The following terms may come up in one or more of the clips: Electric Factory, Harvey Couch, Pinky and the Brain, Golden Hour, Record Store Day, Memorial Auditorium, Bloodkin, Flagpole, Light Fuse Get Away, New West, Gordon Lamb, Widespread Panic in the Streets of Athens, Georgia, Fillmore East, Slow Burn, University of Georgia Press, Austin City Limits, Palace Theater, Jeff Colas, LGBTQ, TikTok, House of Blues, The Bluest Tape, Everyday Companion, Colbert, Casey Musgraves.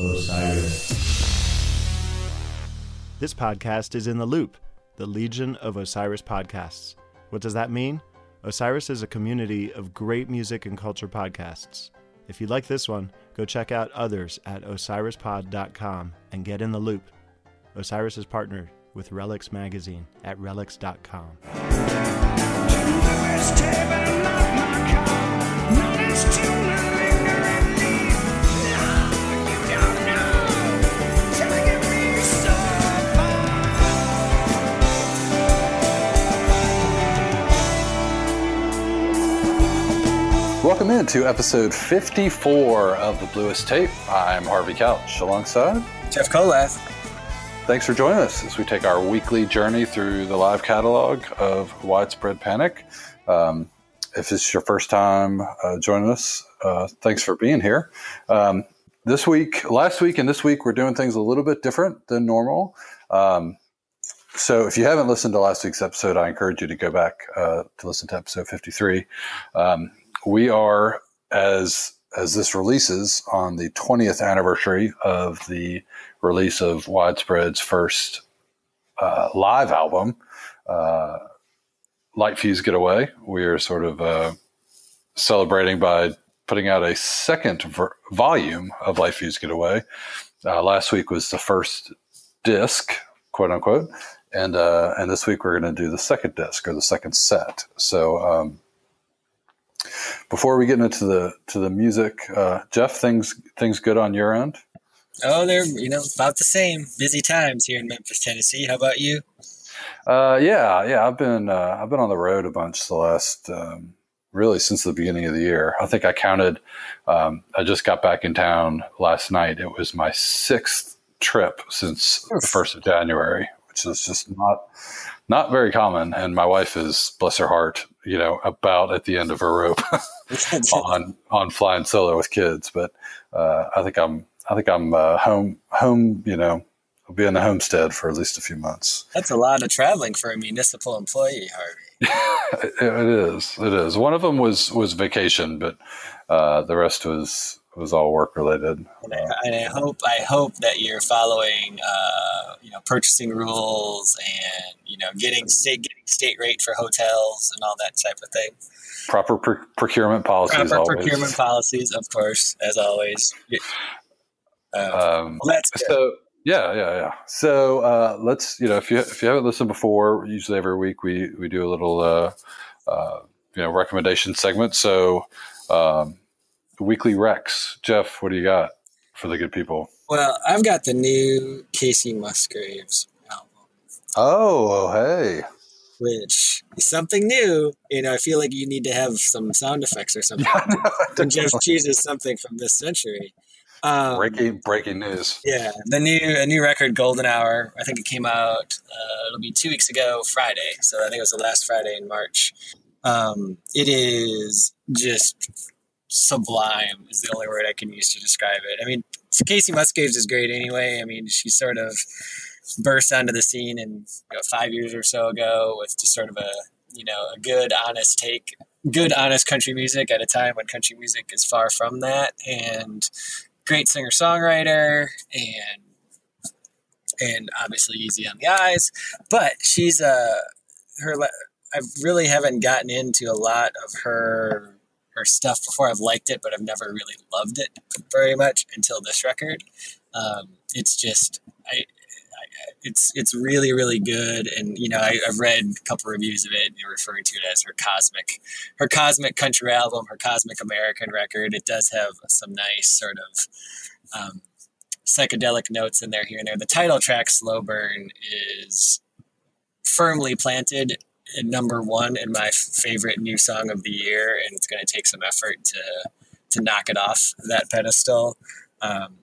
Osiris. This podcast is In the Loop, the Legion of Osiris podcasts. What does that mean? Osiris is a community of great music and culture podcasts. If you like this one, go check out others at osirispod.com and get in the loop. Osiris is partnered with Relics Magazine at relics.com. Welcome in to episode 54 of The Bluest Tape. I'm Harvey Couch, alongside Jeff Colas. Thanks for joining us as we take our weekly journey through the live catalog of Widespread Panic. If it's your first time joining us, thanks for being here. This week, last week, and this week, we're doing things a little bit different than normal. So if you haven't listened to last week's episode, I encourage you to go back to listen to episode 53. We are, as this releases, on the 20th anniversary of the release of Widespread's first live album, Light Fuse Get Away. We are sort of celebrating by putting out a second volume of Light Fuse Get Away. Last week was the first disc, quote unquote, and this week we're going to do the second disc or the second set. So. Before we get into the music, Jeff, things good on your end? Oh, they're about the same. Busy times here in Memphis, Tennessee. How about you? Yeah. I've been on the road a bunch the last really since the beginning of the year. I think I counted. I just got back in town last night. It was my sixth trip since the 1st of January, which is just not very common. And my wife is, bless her heart, about at the end of her rope on flying solo with kids. But I think I'm home. I'll be in the homestead for at least a few months. That's a lot of traveling for a municipal employee, Harvey. It is. One of them was vacation, but the rest was all work related. And I hope that you're following purchasing rules and getting state rate for hotels and all that type of thing. Proper procurement policies. Procurement policies, of course, as always. Well, that's good. So yeah. So let's if you haven't listened before, usually every week we do a little recommendation segment. So. Weekly Recs. Jeff, what do you got for the good people? Well, I've got the new Casey Musgraves album. Oh, hey. Which is something new. I feel like you need to have some sound effects or something. When Jeff chooses something from this century. Breaking news. Yeah. A new record, Golden Hour. I think it came out, it'll be 2 weeks ago, Friday. So I think it was the last Friday in March. It is just... sublime is the only word I can use to describe it. I mean, Casey Musgraves is great anyway. I mean, she sort of burst onto the scene in 5 years or so ago with just sort of a good, honest take, good, honest country music at a time when country music is far from that. And great singer-songwriter and obviously easy on the eyes. But she's I really haven't gotten into a lot of her stuff before. I've liked it, but I've never really loved it very much until this record. It's just, it's really, really good. And, I've read a couple reviews of it and they're referring to it as her cosmic country album, her cosmic American record. It does have some nice sort of, psychedelic notes in there here and there. The title track, Slow Burn, is firmly planted number one in my favorite new song of the year, and it's going to take some effort to knock it off that pedestal.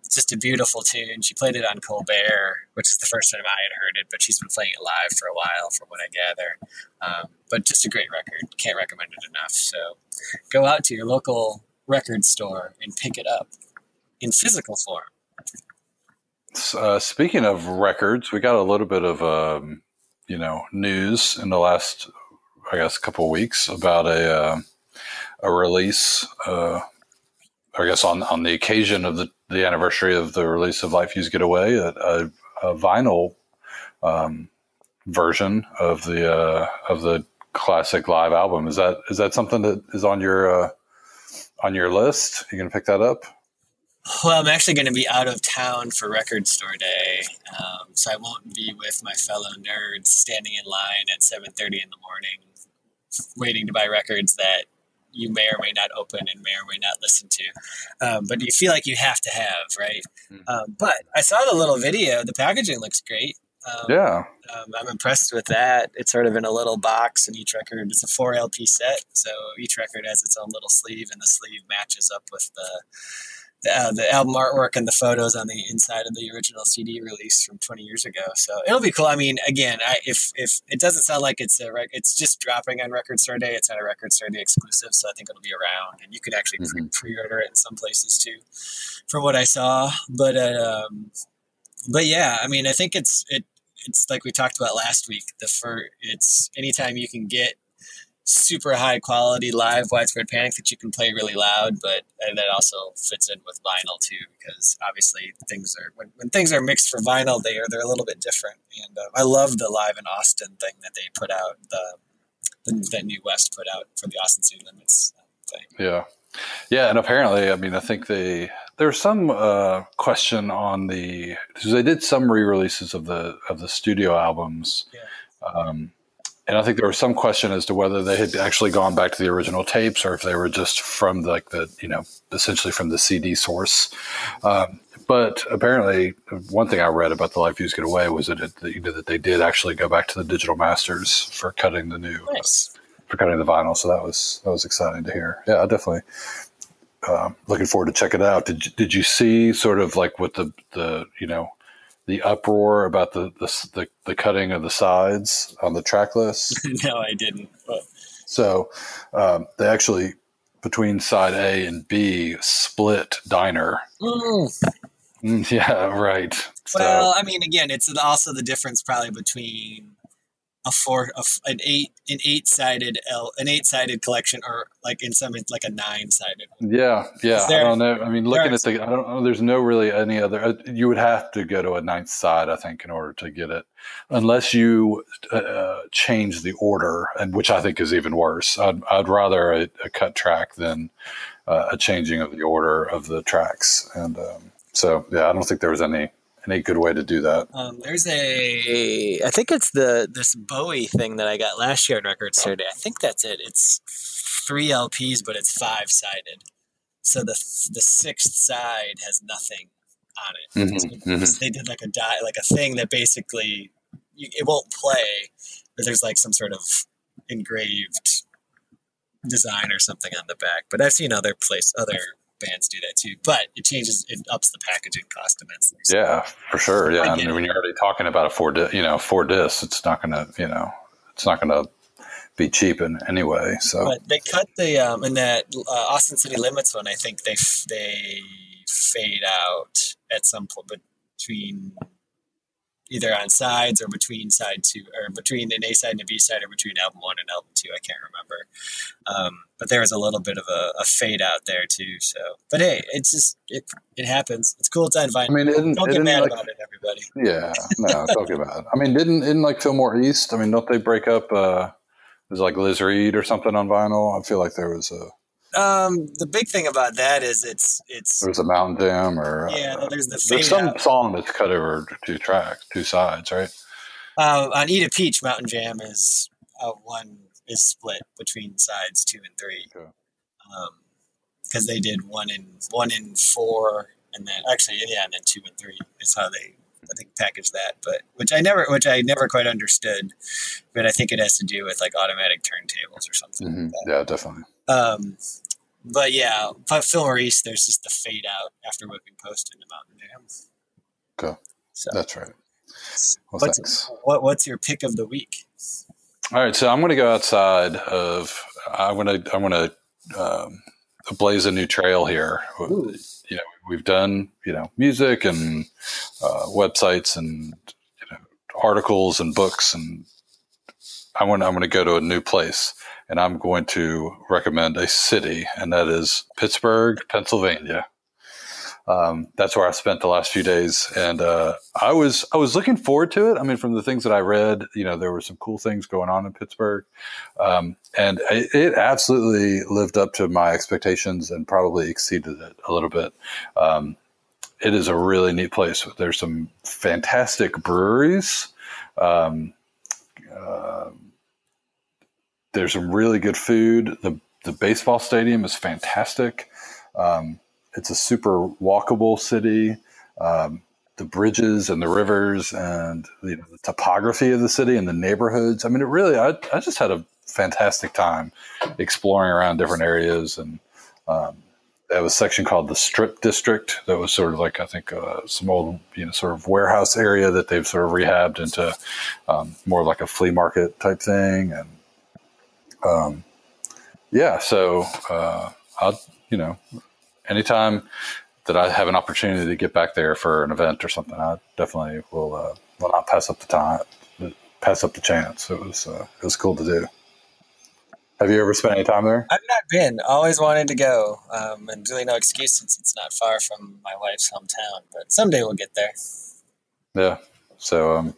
It's just a beautiful tune. She played it on Colbert, which is the first time I had heard it, but she's been playing it live for a while from what I gather. But just a great record. Can't recommend it enough. So go out to your local record store and pick it up in physical form. Speaking of records, we got a little bit of... news in the last, I guess, couple of weeks about a release, on the occasion of the the anniversary of the release of Light Fuse Get Away, a vinyl version of the classic live album. Is that something that is on your list? You gonna pick that up? Well, I'm actually going to be out of town for Record Store Day, so I won't be with my fellow nerds standing in line at 7:30 in the morning, waiting to buy records that you may or may not open and may or may not listen to. But you feel like you have to have, right? Mm-hmm. But I saw the little video. The packaging looks great. I'm impressed with that. It's sort of in a little box, and each record is a 4 LP set, so each record has its own little sleeve, and the sleeve matches up with the album artwork and the photos on the inside of the original CD release from 20 years ago. So it'll be cool. I mean, again, if it doesn't sound like it's just dropping on Record Store Day. It's not a Record Store Day exclusive, so I think it'll be around, and you could actually pre-order it in some places too, from what I saw. But yeah, I mean, I think it's like we talked about last week. It's anytime you can get super high quality live Widespread Panic that you can play really loud, and that also fits in with vinyl too, because obviously when things are mixed for vinyl, they're a little bit different. And I love the Live in Austin thing that they put out, that New West put out for the Austin City Limits thing. Yeah, and apparently, I mean, I think there's some question on because they did some re-releases of the studio albums. Yeah. And I think there was some question as to whether they had actually gone back to the original tapes or if they were just from essentially from the CD source. But apparently, one thing I read about the Light Fuse Get Away was that they did actually go back to the digital masters for cutting the vinyl. So that was exciting to hear. Yeah, I definitely looking forward to check it out. Did you see sort of like with the uproar about the cutting of the sides on the track list? No, I didn't. But. So they actually, between side A and B, split Diner. Mm. Yeah, right. Well, so. I mean, again, it's also the difference probably between an 8-sided collection, or like in some it's like a 9-sided. Yeah. I don't know. I mean, looking at I don't know. There's no really any other. You would have to go to a 9th side, I think, in order to get it, unless you change the order, and which I think is even worse. I'd rather a cut track than a changing of the order of the tracks, and so yeah, I don't think there was any. A good way to do that. There's I think it's this Bowie thing that I got last year on Record Store Day. I think that's it. It's 3 LPs, but it's 5-sided. So the 6th side has nothing on it. Mm-hmm, mm-hmm. They did like a thing that basically it won't play, but there's like some sort of engraved design or something on the back. But I've seen other bands do that too, but it ups the packaging cost immensely. So yeah, for sure. Yeah, I mean, when you're already talking about a 4 disc, it's not gonna be cheap in any way. So, but they cut the in that Austin City Limits one. I think they fade out at some point between either on sides or between side two, or between an A side and a B side, or between album 1 and album 2. I can't remember. But there was a little bit of a fade out there too. So, but hey, it's just, it happens. It's cool. It's on vinyl. I mean, don't get mad about it, everybody. Yeah. No, don't get mad. I mean, didn't like Fillmore East. I mean, don't they break up, it was like Liz Reed or something on vinyl. I feel like there was the big thing about that is there's a Mountain Jam or there's some song that's cut over 2 tracks, 2 sides, right? On Eat a Peach, Mountain Jam is one is split between sides 2 and 3, because they did one in 4, and then then 2 and 3 is how they package that, but which I never quite understood, but I think it has to do with like automatic turntables or something. Mm-hmm. Like that. Yeah, definitely. But yeah, Fillmore East, there's just the fade out after Whipping Post into Mountain Jam. Okay, so that's right. Well, what's your pick of the week? All right, so I'm going to go outside of. I'm going to blaze a new trail here. Ooh. You know, we've done, music and websites and articles and books, and I'm going to go to a new place, and I'm going to recommend a city, and that is Pittsburgh, Pennsylvania. That's where I spent the last few days, and I was looking forward to it. I mean, from the things that I read, you know, there were some cool things going on in Pittsburgh, and it absolutely lived up to my expectations and probably exceeded it a little bit. It is a really neat place. There's some fantastic breweries. There's some really good food. The baseball stadium is fantastic. It's a super walkable city. The bridges and the rivers and the topography of the city and the neighborhoods. I mean, it really, I just had a fantastic time exploring around different areas. And there was a section called the Strip District that was sort of like, I think, some old, sort of warehouse area that they've sort of rehabbed into more like a flea market type thing. And so anytime that I have an opportunity to get back there for an event or something, I definitely will not pass up the chance. It was cool to do. Have you ever spent any time there? I've not been. Always wanted to go, and really no excuse since it's not far from my wife's hometown. But someday we'll get there. Yeah. So,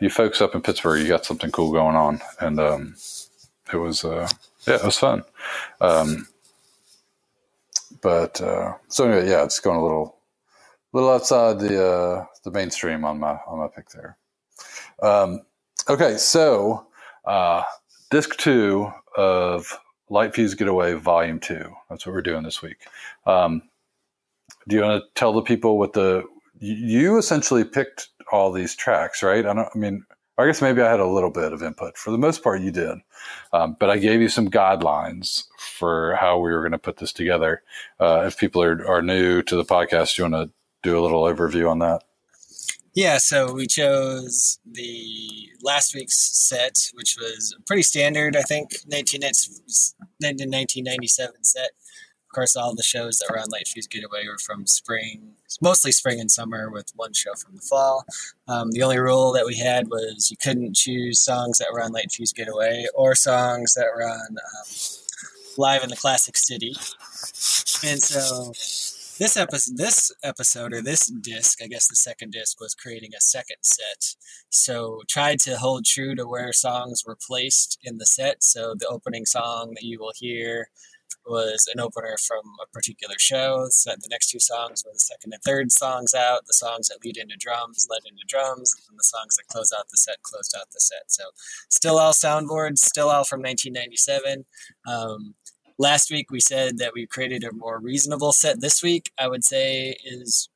you folks up in Pittsburgh, you got something cool going on, and it was fun. But it's going a little outside the mainstream on my pick there. Okay, so disc 2 of Light Fuse Get Away, Volume 2. That's what we're doing this week. Do you want to tell the people what you essentially picked all these tracks, right? I guess maybe I had a little bit of input. For the most part, you did. But I gave you some guidelines for how we were going to put this together. If people are new to the podcast, you want to do a little overview on that? Yeah, so we chose the last week's set, which was pretty standard, I think, 1997 set. Of course, all the shows that were on Light Fuse Get Away were from spring, mostly spring and summer, with one show from the fall. The only rule that we had was you couldn't choose songs that were on Light Fuse Get Away or songs that were on Live in the Classic City. And so this episode or this disc, I guess the second disc, was creating a second set. So tried to hold true to where songs were placed in the set. So the opening song that you will hear was an opener from a particular show. So the next two songs were the second and third songs out. The songs that led into drums, and the songs that closed out the set. So still all soundboards, still all from 1997. Last week we said that we created a more reasonable set. This week, I would say, is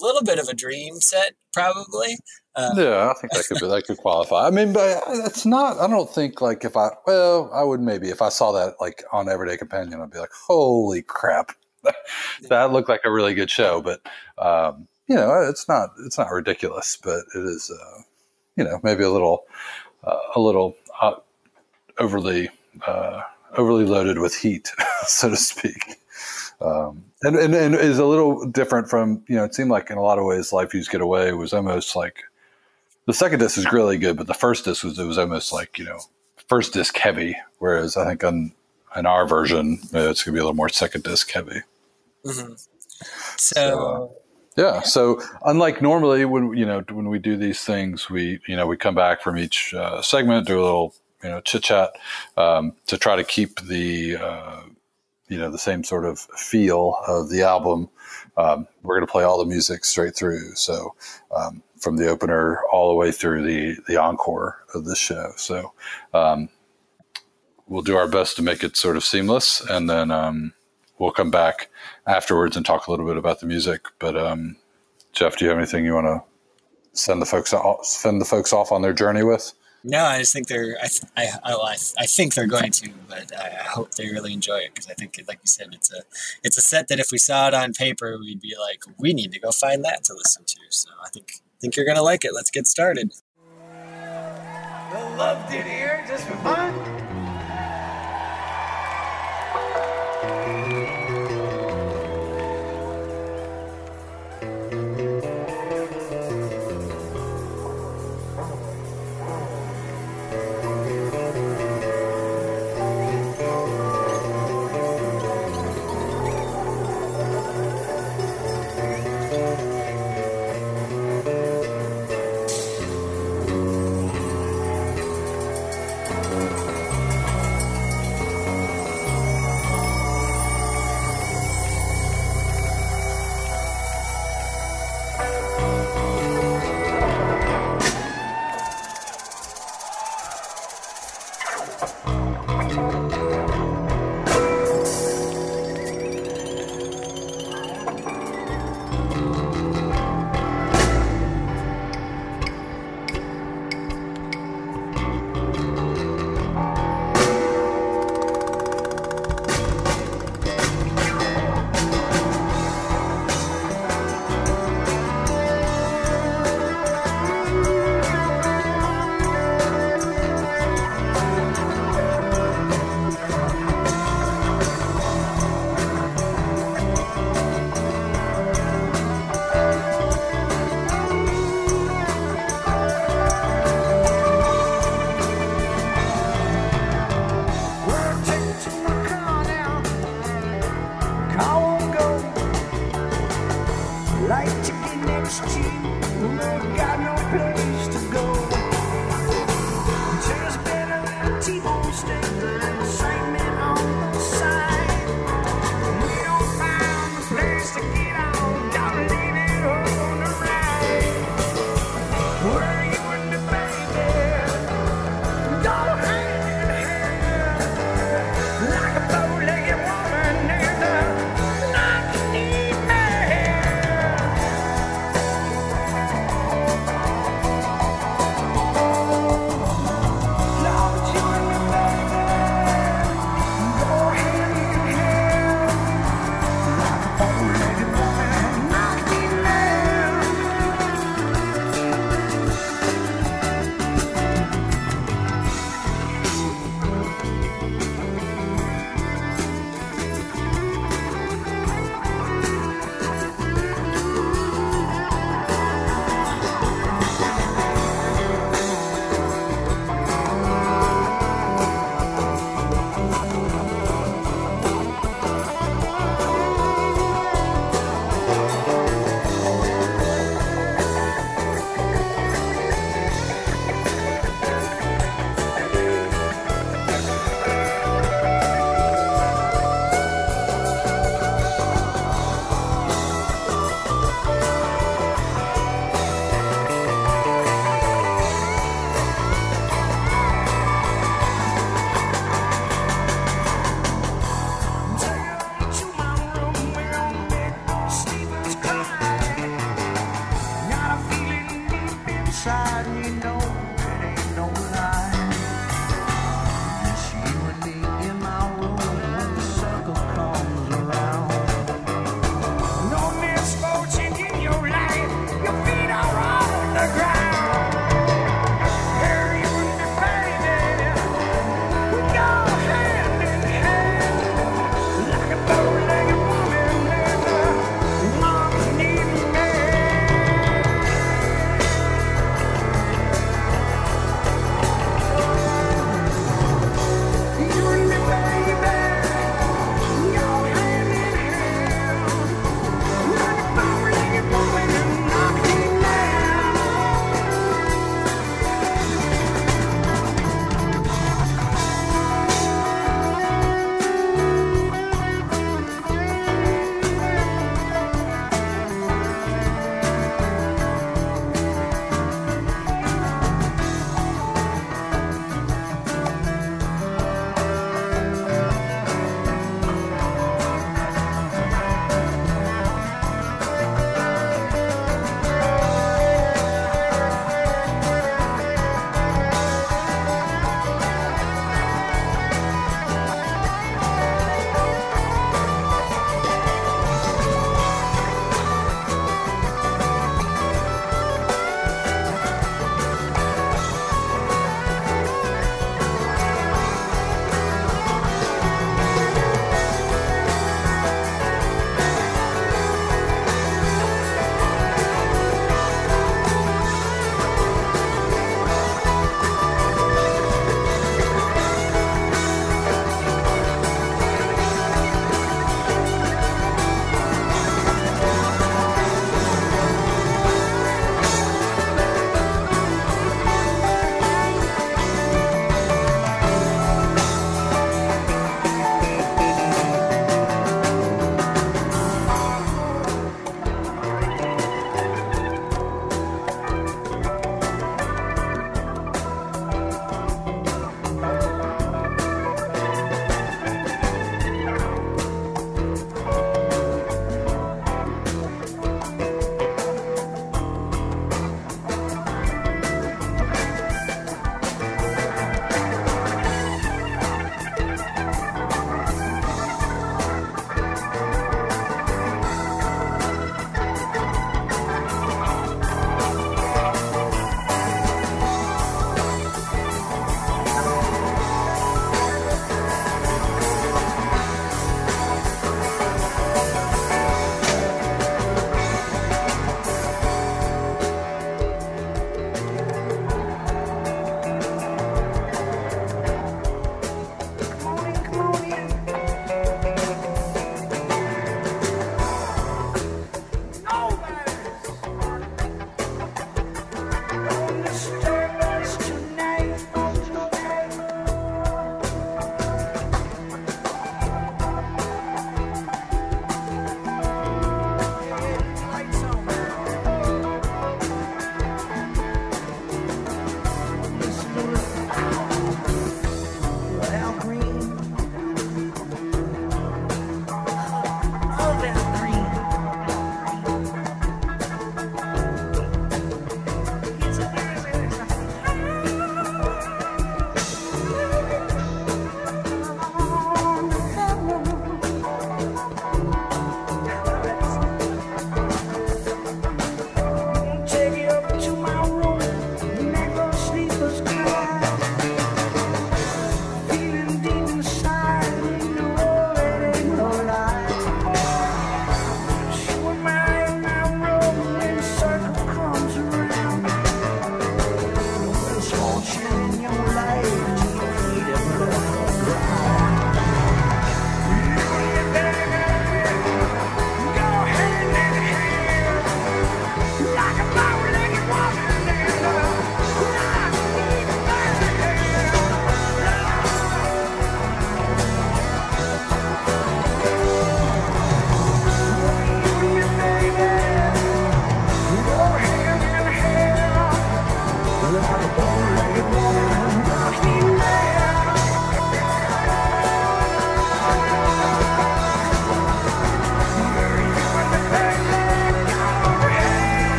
a little bit of a dream set, probably. Yeah, I think that could qualify. I mean, but it's not. I don't think I would maybe if I saw that like on Everyday Companion, I'd be like, holy crap, that looked like a really good show. But it's not ridiculous, but it is, maybe a little overly loaded with heat, so to speak. And is a little different from, it seemed like in a lot of ways Light Fuse Get Away was almost like the second disc is really good, but the first disc was almost like, first disc heavy. Whereas I think in our version, it's going to be a little more second disc heavy. Mm-hmm. So unlike normally when we do these things, we come back from each segment, do a little, chit chat, to try to keep the, the same sort of feel of the album. We're going to play all the music straight through. So from the opener all the way through the encore of the show. So we'll do our best to make it sort of seamless. And then we'll come back afterwards and talk a little bit about the music. But Jeff, do you have anything you want to send the folks off on their journey with? No, I just think I think they're going to, but I hope they really enjoy it, because I think, like you said, it's a set that if we saw it on paper, we'd be like, we need to go find that to listen to. So I think you're gonna like it. Let's get started. The love did here just for fun.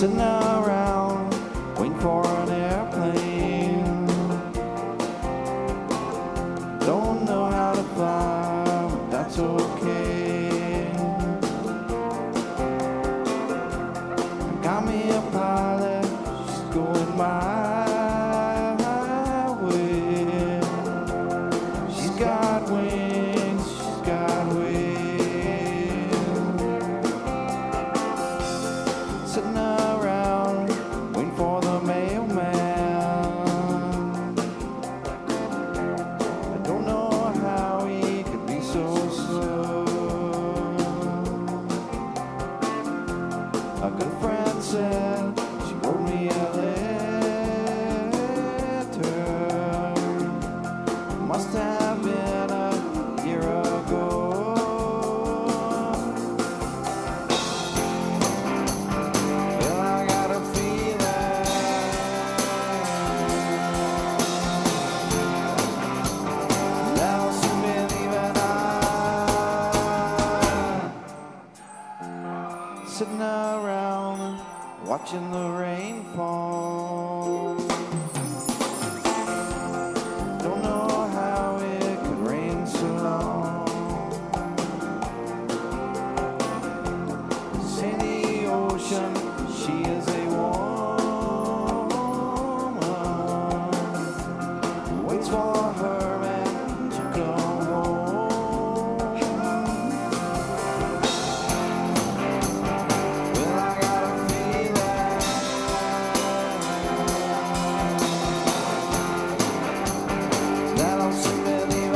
dancing around, waiting for an airplane. Don't know how to fly, but that's okay. Got me a pilot, just going my way. She's got wings, she's got wings. Sitting around, waiting for the mailman. I don't know how he could be so slow. A good friend said she wrote me a letter. Must have been a year ago. Well, I got a feeling now she'll be leaving. Sitting around watching the rain fall. Don't know how it could rain so long. Say the ocean, she is a woman. Waits for her man to come home. Well, I got a feeling that I'll soon be leaving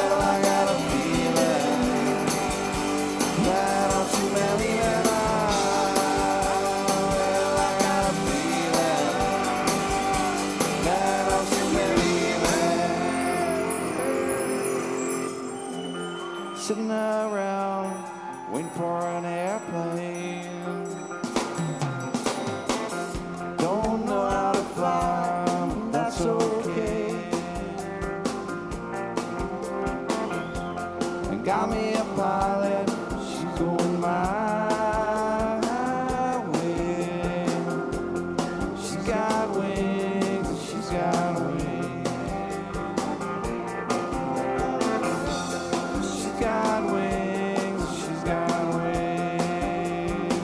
Well, I got a feeling now too many and I. Well, I got a feeling now too many and I. Well, I got a feeling now too many and I. Well, I got a feeling now too many and I. Sitting around, waiting for an airplane. Don't know how to fly, but that's okay. And got me a pilot, she's going my way. She's got wings, she's got wings. She's got wings, she's got wings.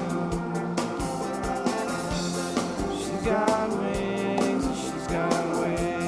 She's got wings, she's got wings.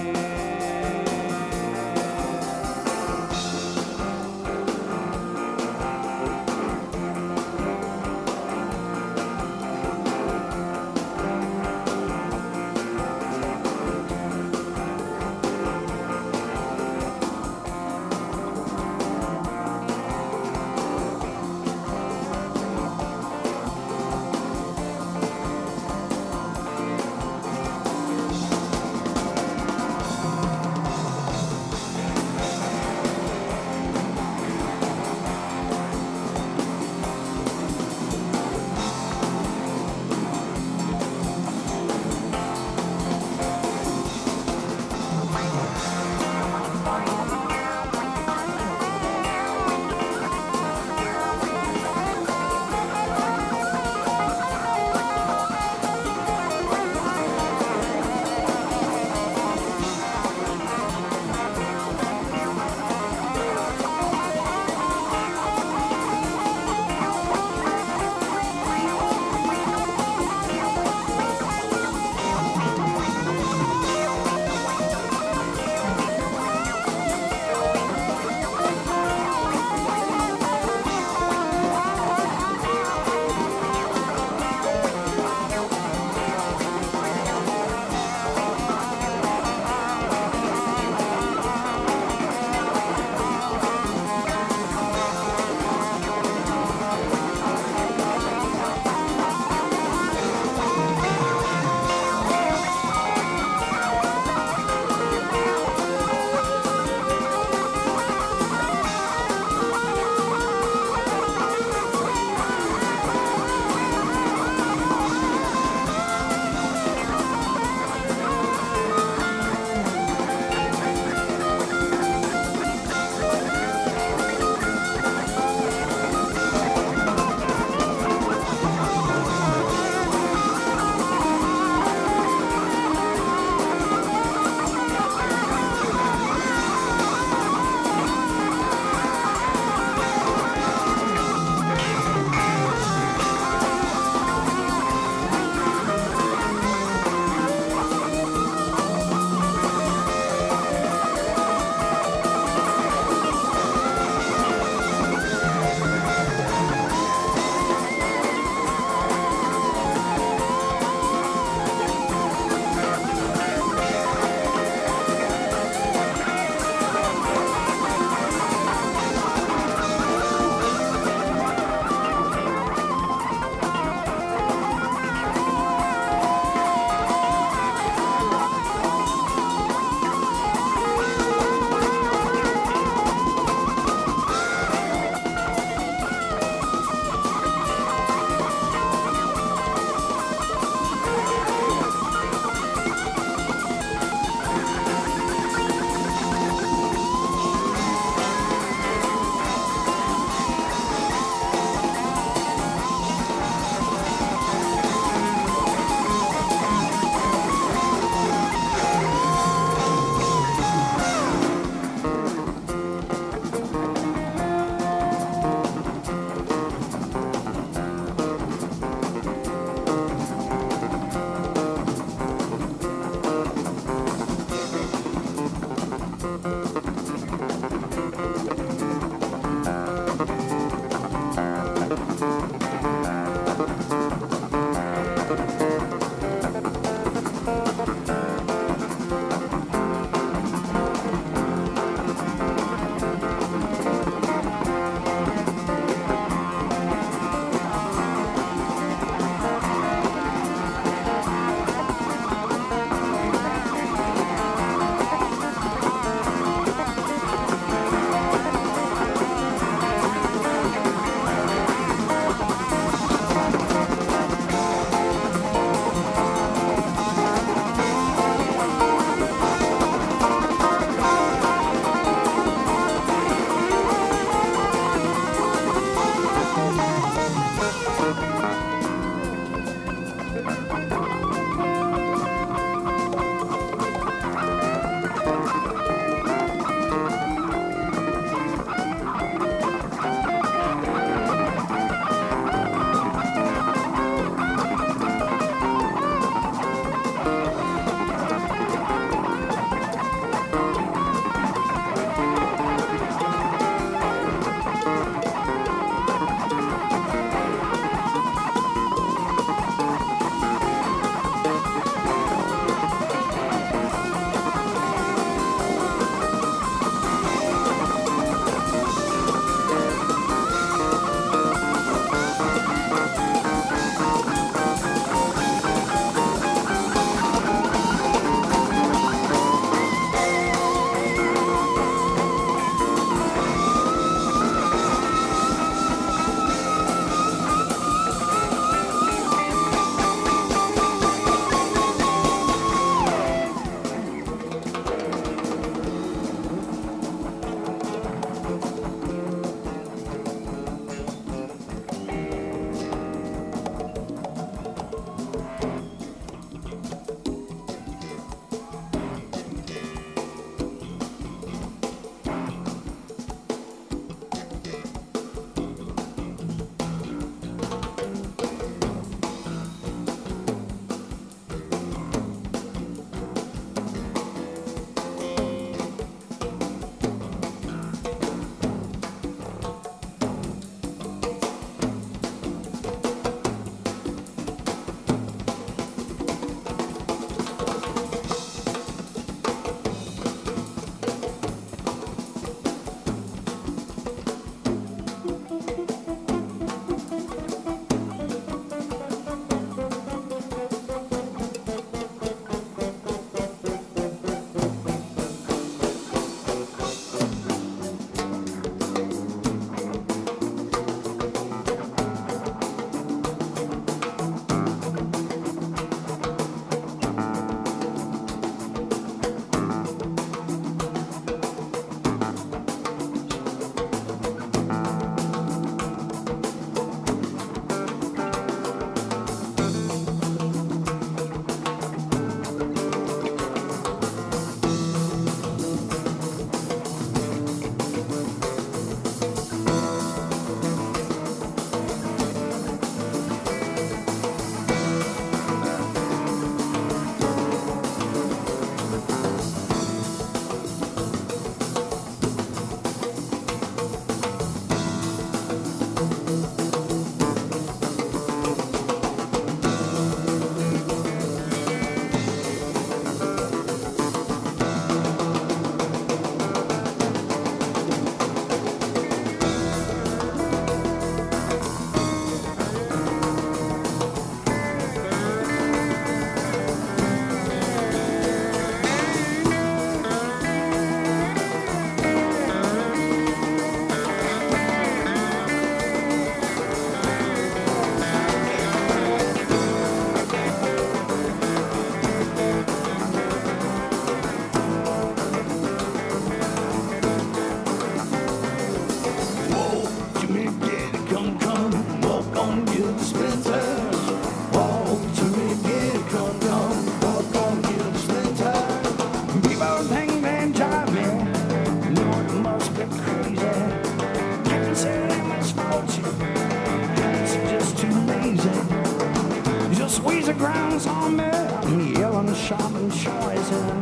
the grounds on me. I'm yelling, shoving, choisin'.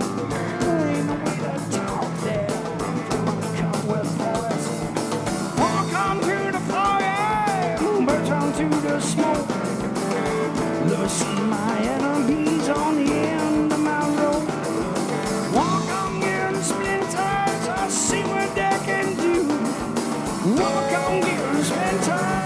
There ain't no way to talk there. I'm feeling cut with voice. Walk on to the foyer, birds on to the smoke. Listen, my enemies on the end of my rope. Walk on here and splinters, I see what they can do. Walk on here and splinters.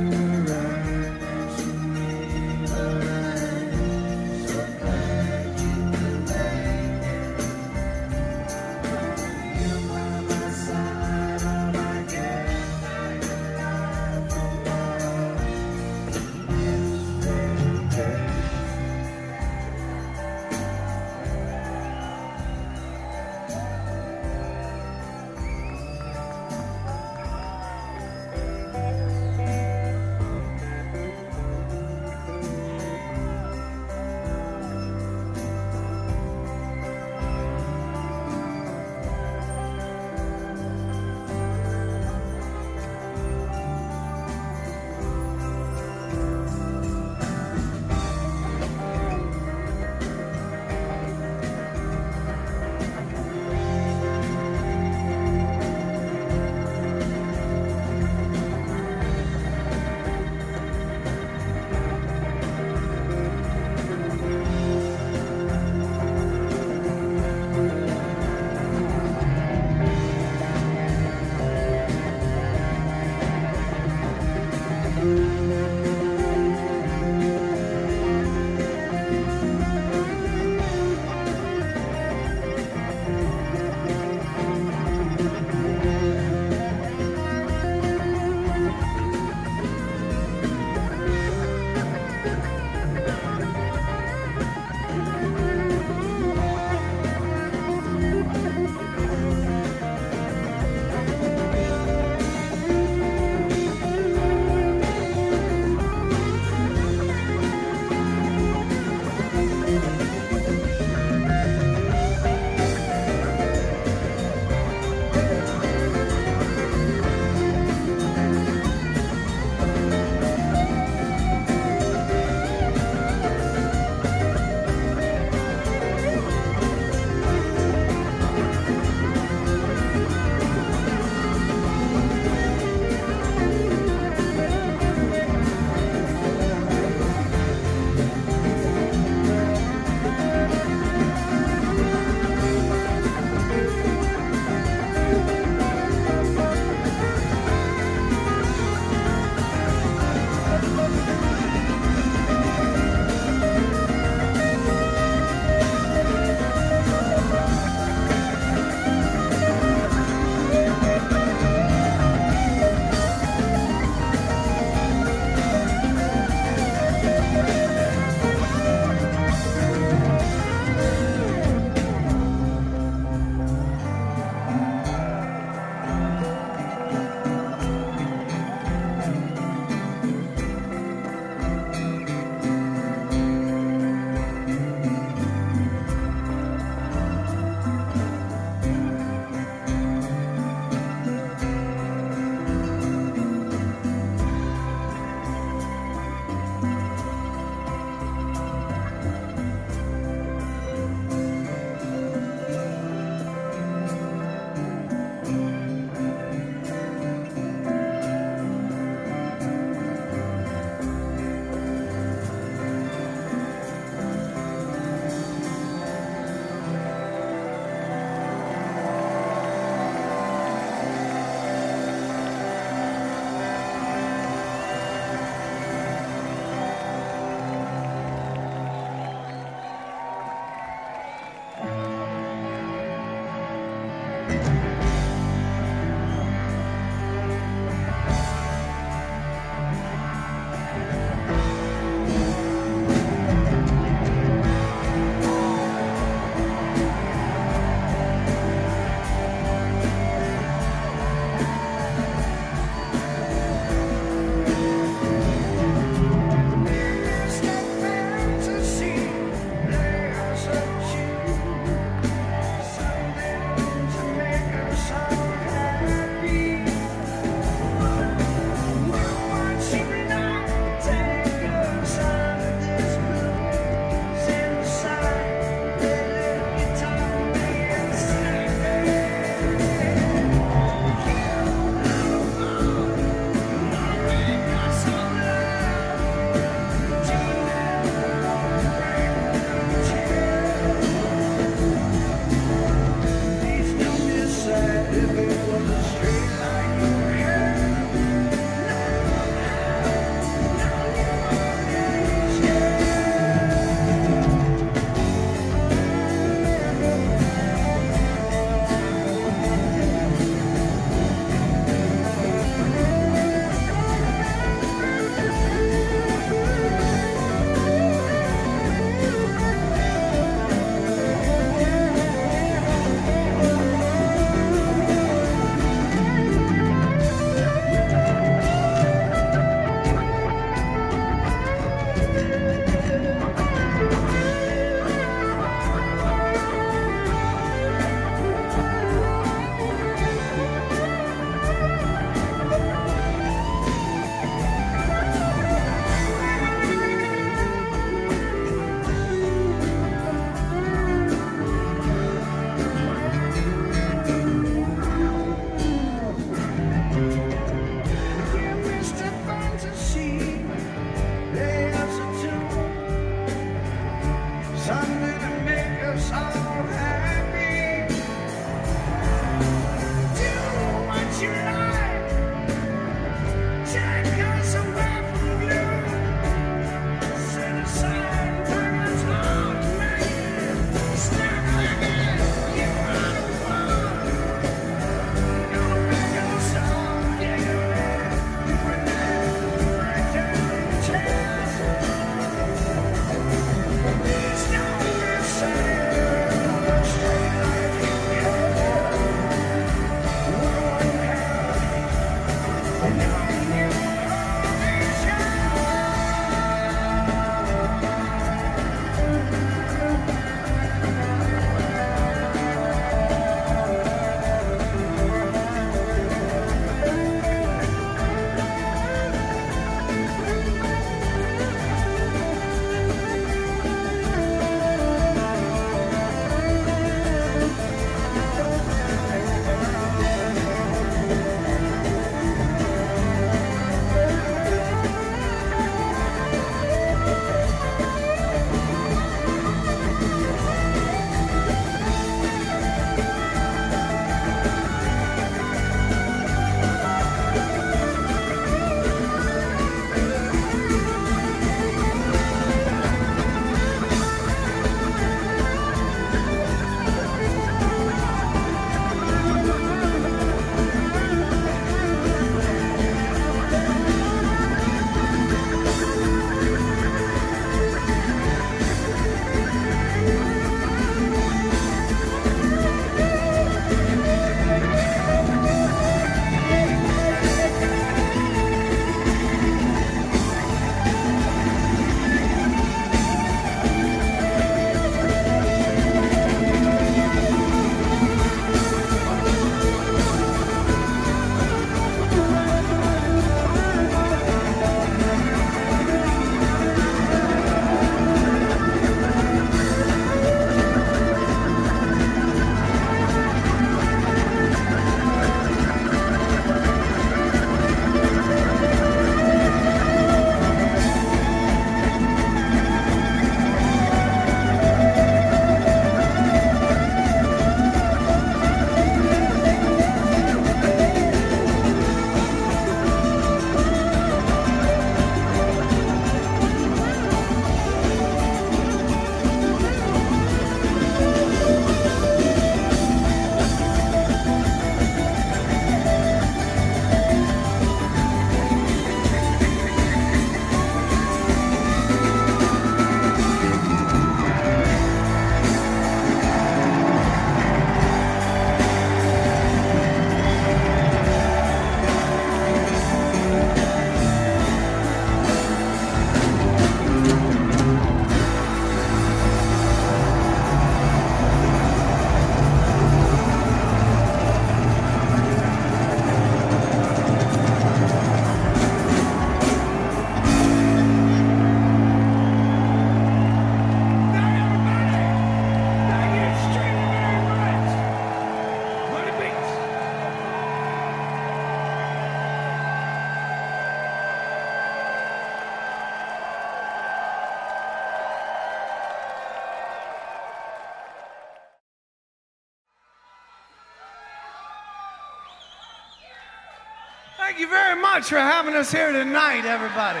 Thank you very much for having us here tonight, everybody.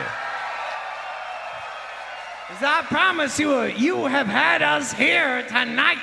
As I promise you, you have had us here tonight.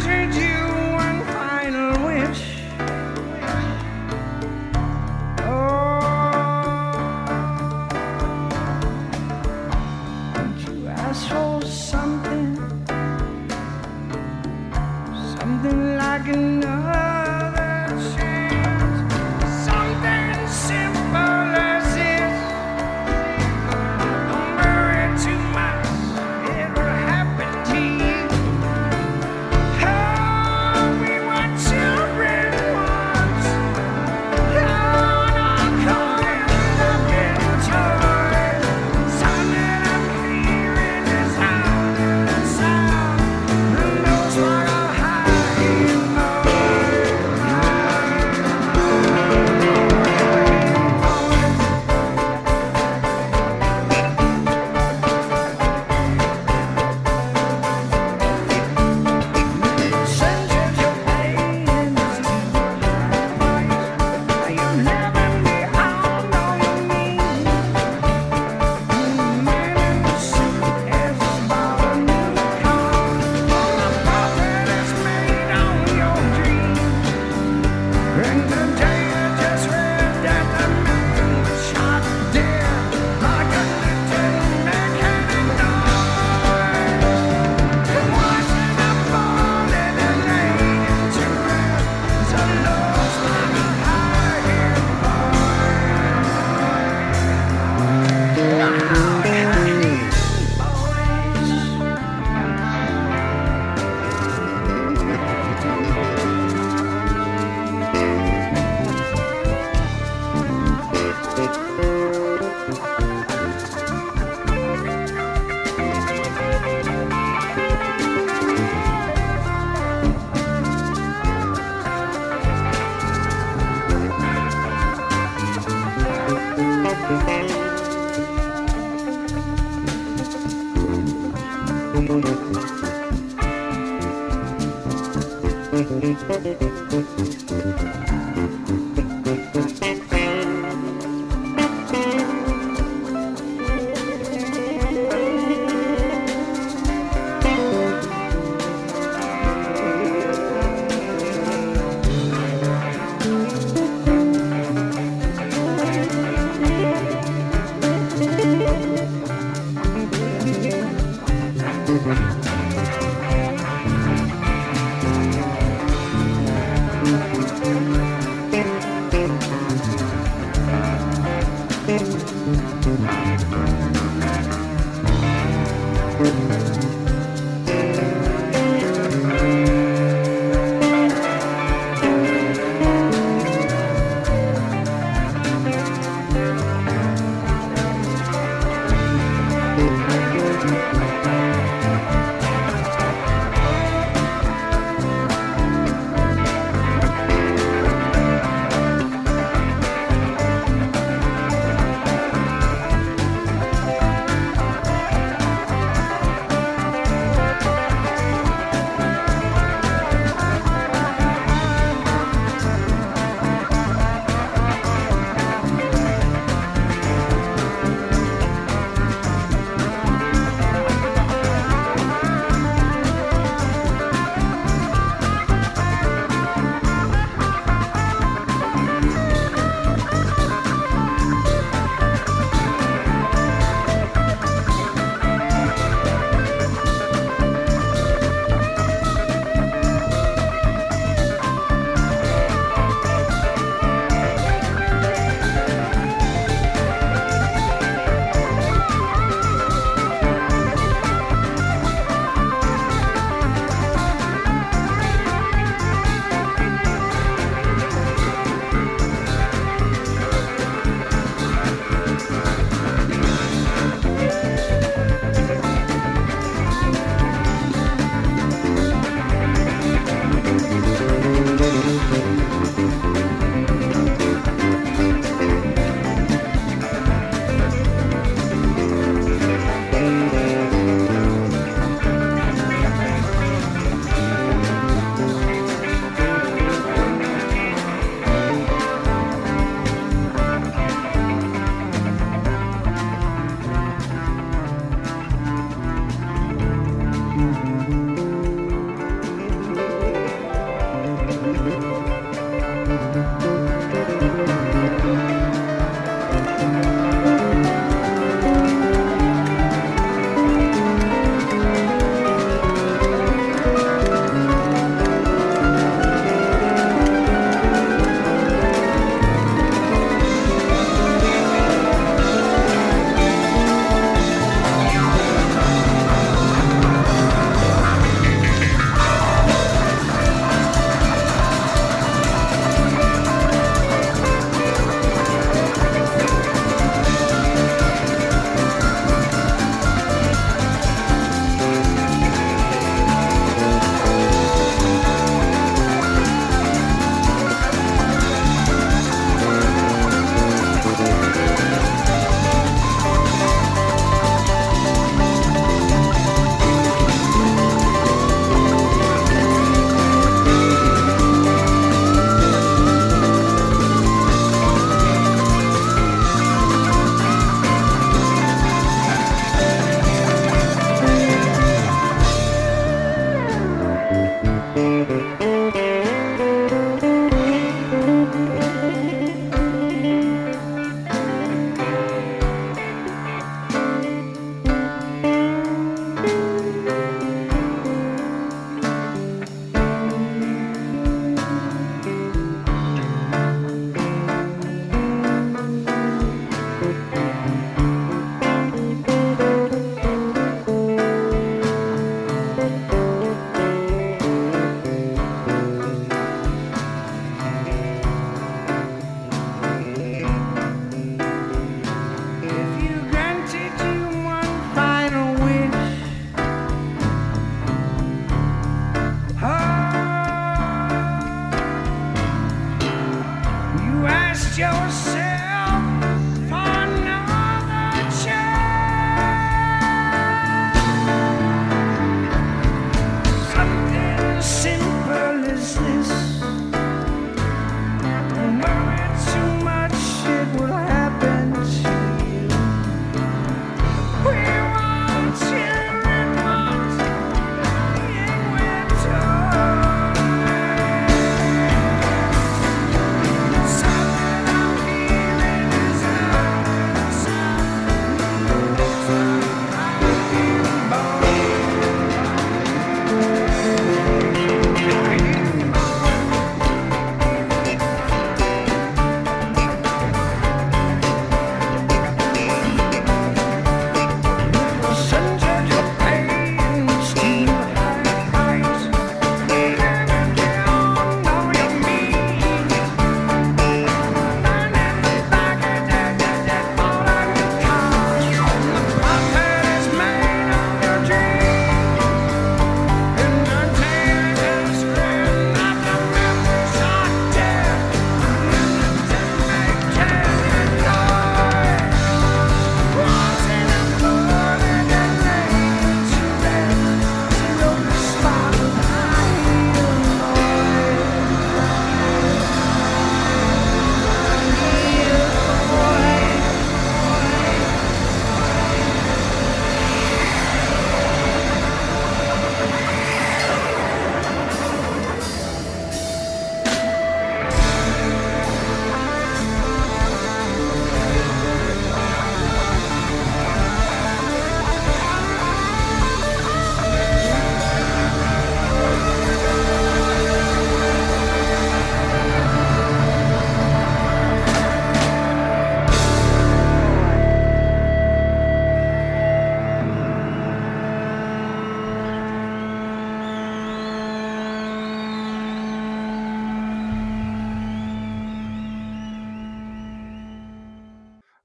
granted you one final wish. Oh, don't you ask for something, something like another.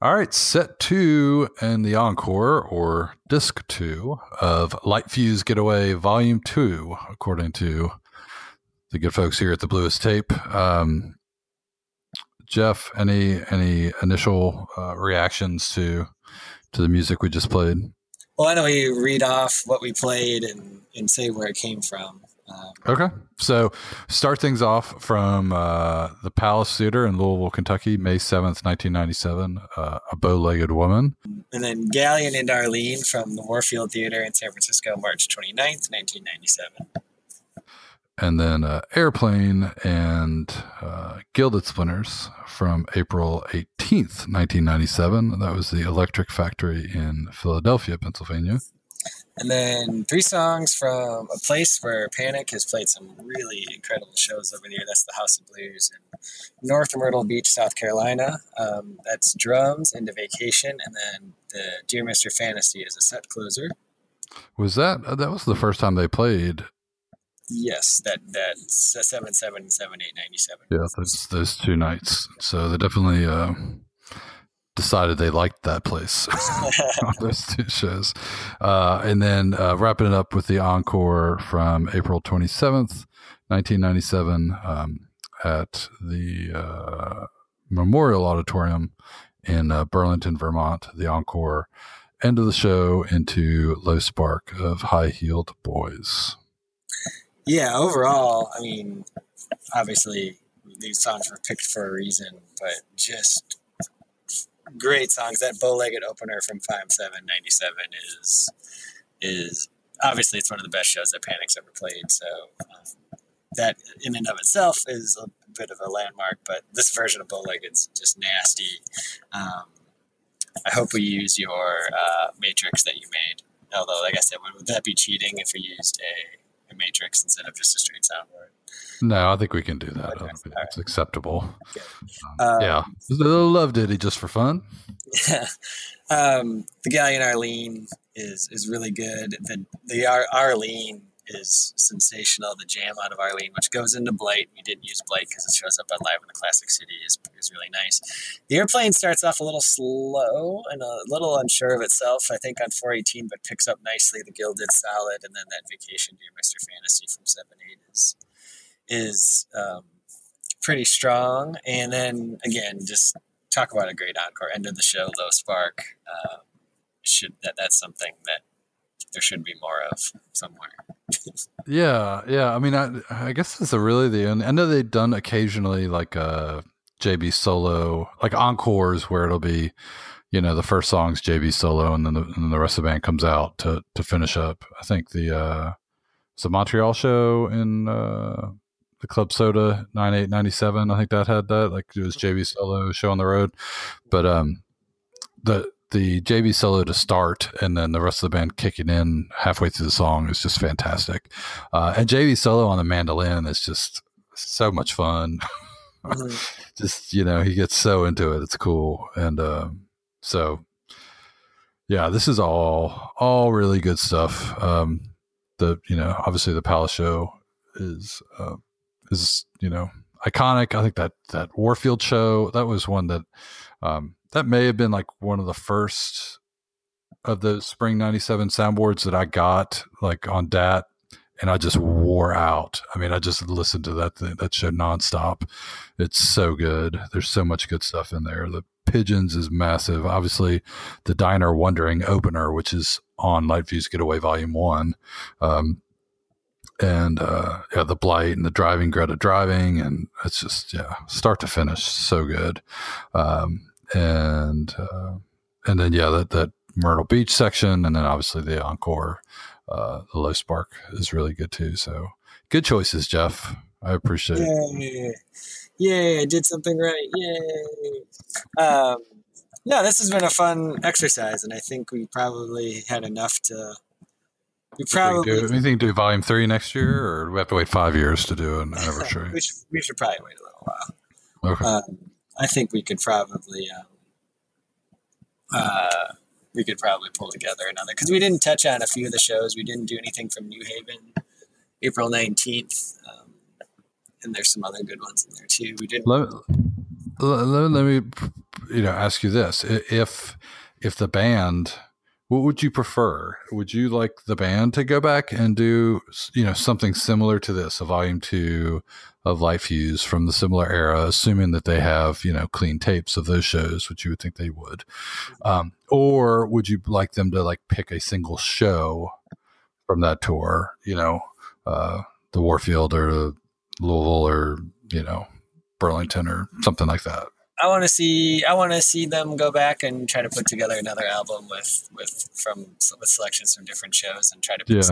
All right, set two and the encore, or disc two, of Light Fuse Get Away, volume two, according to the good folks here at The Bluest Tape. Jeff, any initial reactions to the music we just played? Well, why don't we read off what we played and say where it came from? Okay. So start things off from the Palace Theater in Louisville, Kentucky, May 7th, 1997, A Bow-Legged Woman. And then Galleon and Darlene from the Warfield Theater in San Francisco, March 29th, 1997. And then Airplane and Gilded Splinters from April 18th, 1997. That was the Electric Factory in Philadelphia, Pennsylvania. And then three songs from a place where Panic has played some really incredible shows over the year. That's the House of Blues in North Myrtle Beach, South Carolina. That's Drums, Into Vacation, and then the Dear Mr. Fantasy is a set closer. Was that was the first time they played? Yes, that's 7/7 and 7/8/97. Yeah, those two nights. So they definitely decided they liked that place on those two shows. And then wrapping it up with the encore from April 27th, 1997, at the Memorial Auditorium in Burlington, Vermont. The encore, end of the show into Low Spark of High-Heeled Boys. Yeah, overall, I mean, obviously these songs were picked for a reason, but just great songs. That bow-legged opener from 5/7/97 is obviously, it's one of the best shows that Panic's ever played. So that in and of itself is a bit of a landmark, but this version of bow-legged's just nasty. I hope we use your matrix that you made. Although, like I said, would that be cheating if we used a matrix instead of just a straight soundboard? No, I think we can do that. Okay. It's right. Acceptable. Okay. Yeah. Love Diddy just for fun. Yeah. The Galleon Arlene is really good. The Arlene is sensational. The jam out of Arlene, which goes into Blight. We didn't use Blight because it shows up on Live in the Classic City, is really nice. The Airplane starts off a little slow and a little unsure of itself, I think, on 4/18, but picks up nicely. The Gilded Solid, and then that Vacation Dear Mr. Fantasy from 7/8 is pretty strong. And then again, just talk about a great encore. End of the show, Low Spark. That's something that there should be more of somewhere. Yeah. I mean, I guess it's really the end. I know they've done occasionally like a JB solo, like encores where it'll be, the first song's JB solo, and then the rest of the band comes out to finish up. I think the Montreal show in the Club Soda 9897. I think that had that, like it was JB solo, show on the road, but the JB solo to start and then the rest of the band kicking in halfway through the song is just fantastic. And JB solo on the mandolin is just so much fun. Mm-hmm. Just, he gets so into it. It's cool. And so yeah, this is all really good stuff. Obviously the Palace show is iconic. I think that Warfield show, that was one that that may have been like one of the first of the spring 97 soundboards that I got like on DAT, and I just wore out. I mean, I just listened to that show nonstop. It's so good. There's so much good stuff in there. The Pigeons is massive. Obviously the Diner Wondering opener, which is on Light Fuse Get Away volume 1. And the Blight and the Greta driving, and it's just, start to finish, so good. And then that Myrtle Beach section, and then obviously the encore, the Low Spark is really good too. So good choices, Jeff. I appreciate it. Yeah, I did something right. Yay. No, this has been a fun exercise, and I think we probably had enough to. Do volume 3 next year, or do we have to wait 5 years to do an anniversary? We should probably wait a little while. Okay. I think we could probably pull together another, because we didn't touch on a few of the shows. We didn't do anything from New Haven, April 19th, and there's some other good ones in there too. We didn't. Let me, ask you this: if the band, what would you prefer? Would you like the band to go back and do, something similar to this, a volume 2 of Light Fuse from the similar era, assuming that they have, clean tapes of those shows, which you would think they would, or would you like them to pick a single show from that tour? The Warfield or Louisville or Burlington or something like that. I want to see them go back and try to put together another album with selections from different shows and try to piece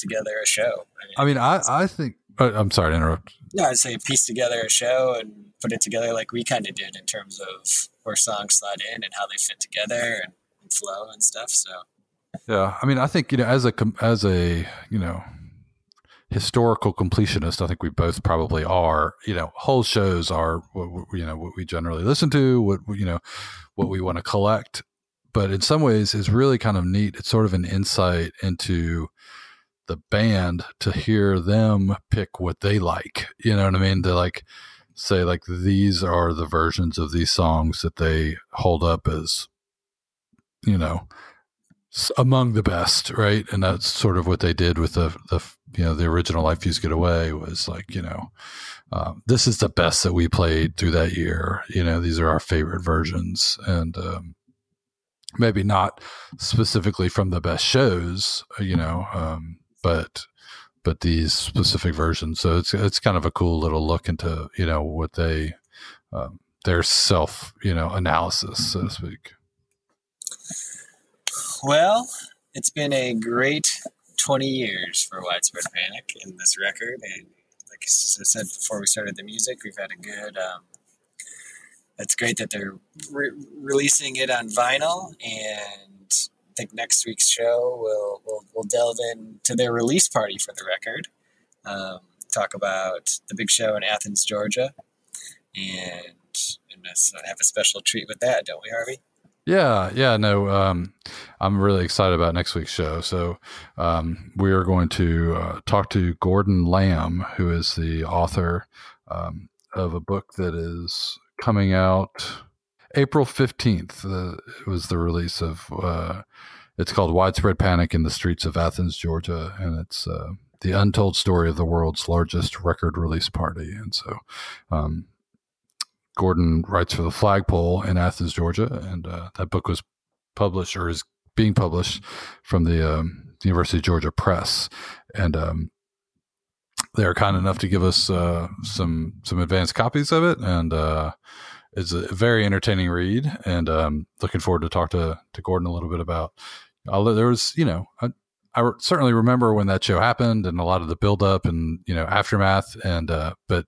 together a show. I'm sorry to interrupt. No, I'd say piece together a show and put it together like we kind of did in terms of where songs slide in and how they fit together and flow and stuff. So yeah, I think as a historical completionist, I think we both probably are. Whole shows are what we generally listen to, what we want to collect. But in some ways, it's really kind of neat. It's sort of an insight into the band to hear them pick what they like. You know what I mean? To say these are the versions of these songs that they hold up as, among the best, right? And that's sort of what they did with the original Light Fuse Get Away was this is the best that we played through that year. These are our favorite versions, and maybe not specifically from the best shows, but these specific versions. So it's kind of a cool little look into what they their self analysis, so to speak. Well, it's been a great 20 years for Widespread Panic in this record. And like I said before we started the music, we've had a good, it's great that they're releasing it on vinyl. And I think next week's show, we'll delve into their release party for the record. Talk about the big show in Athens, Georgia. And have a special treat with that, don't we, Harvey? Yeah, no, I'm really excited about next week's show. So we are going to talk to Gordon Lamb, who is the author of a book that is coming out April 15th. It was the release of, it's called Widespread Panic in the Streets of Athens, Georgia, and it's the untold story of the world's largest record release party. And so Gordon writes for the Flagpole in Athens, Georgia, and that book was published or is being published from the University of Georgia Press, and they are kind enough to give us some advanced copies of it, and it's a very entertaining read. And looking forward to talk to Gordon a little bit about. Although there was, I certainly remember when that show happened and a lot of the buildup and aftermath, and but.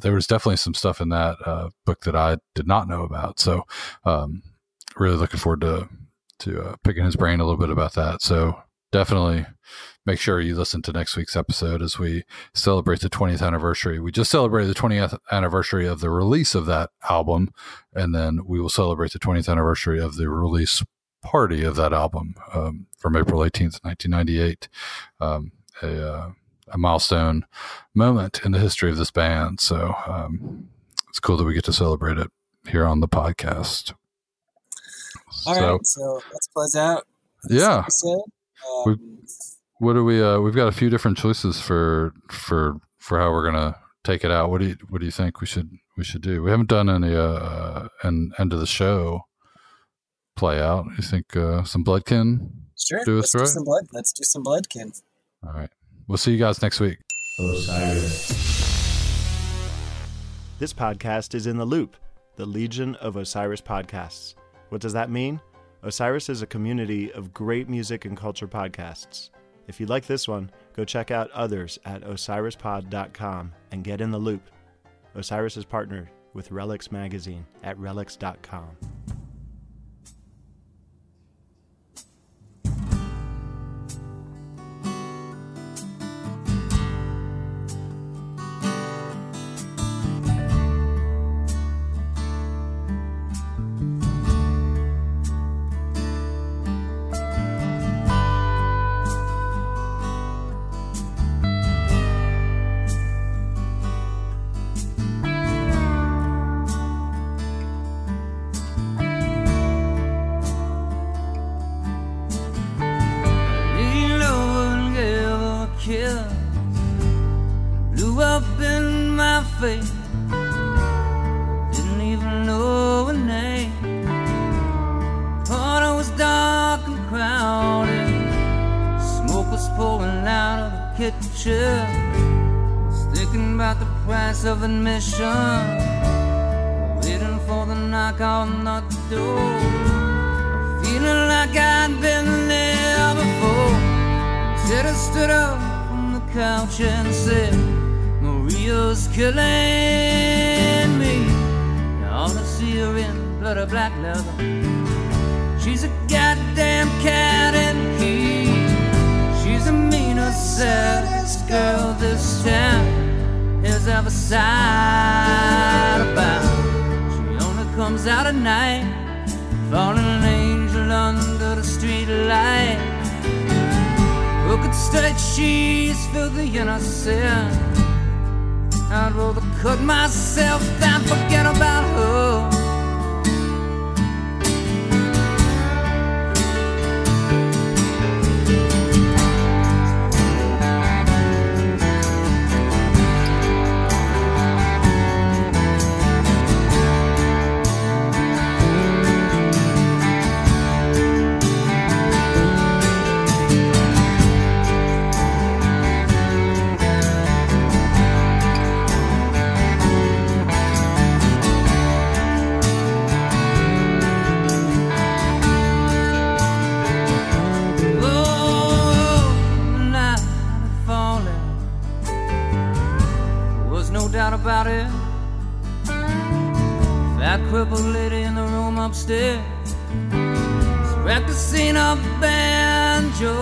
There was definitely some stuff in that book that I did not know about. So really looking forward to picking his brain a little bit about that. So definitely make sure you listen to next week's episode as we celebrate the 20th anniversary. We just celebrated the 20th anniversary of the release of that album, and then we will celebrate the 20th anniversary of the release party of that album from April 18th, 1998. A milestone moment in the history of this band. So it's cool that we get to celebrate it here on the podcast. All right. So let's buzz out. Yeah. We've got a few different choices for how we're going to take it out. What do you think we should do? We haven't done any, an end of the show play out. You think, some Bloodkin? Sure. Let's do some Bloodkin. All right. We'll see you guys next week. Osiris. This podcast is In the Loop, the Legion of Osiris podcasts. What does that mean? Osiris is a community of great music and culture podcasts. If you like this one, go check out others at osirispod.com and get in the loop. Osiris is partnered with Relics Magazine at relics.com. up in my face. Didn't even know a name. Thought it was dark and crowded. Smoke was pouring out of the kitchen. Was thinking about the price of admission. Waiting for the knock on the door. Feeling like I'd been there before. Said I stood up from the couch and said, Maria's killing me. I ought to see her in blood or black leather. She's a goddamn cat and key. She's the meanest, saddest girl this town has ever sighed about. She only comes out at night, falling an angel under the street light. Look at straight, she's filthy and innocent. I'd rather cut myself than forget about her. About it. That crippled lady in the room upstairs is practicing a banjo,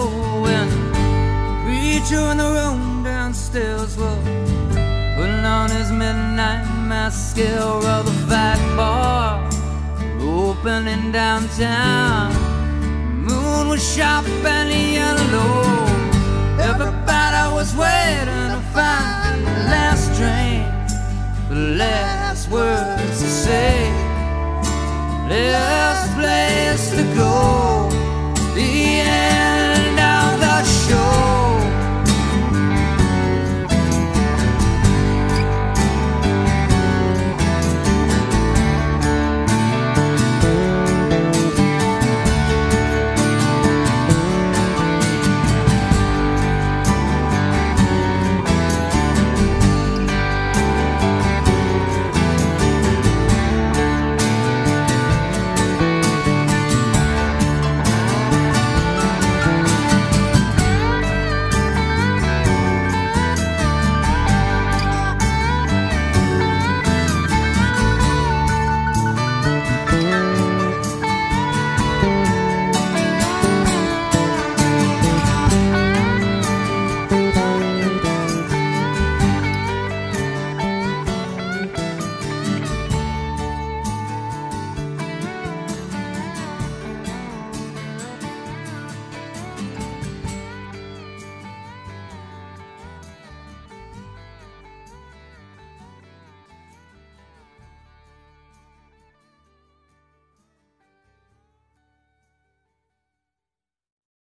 and the preacher in the room downstairs was putting on his midnight mascara. The fat bar opening downtown, the moon was sharp and yellow. Everybody was waiting to find the last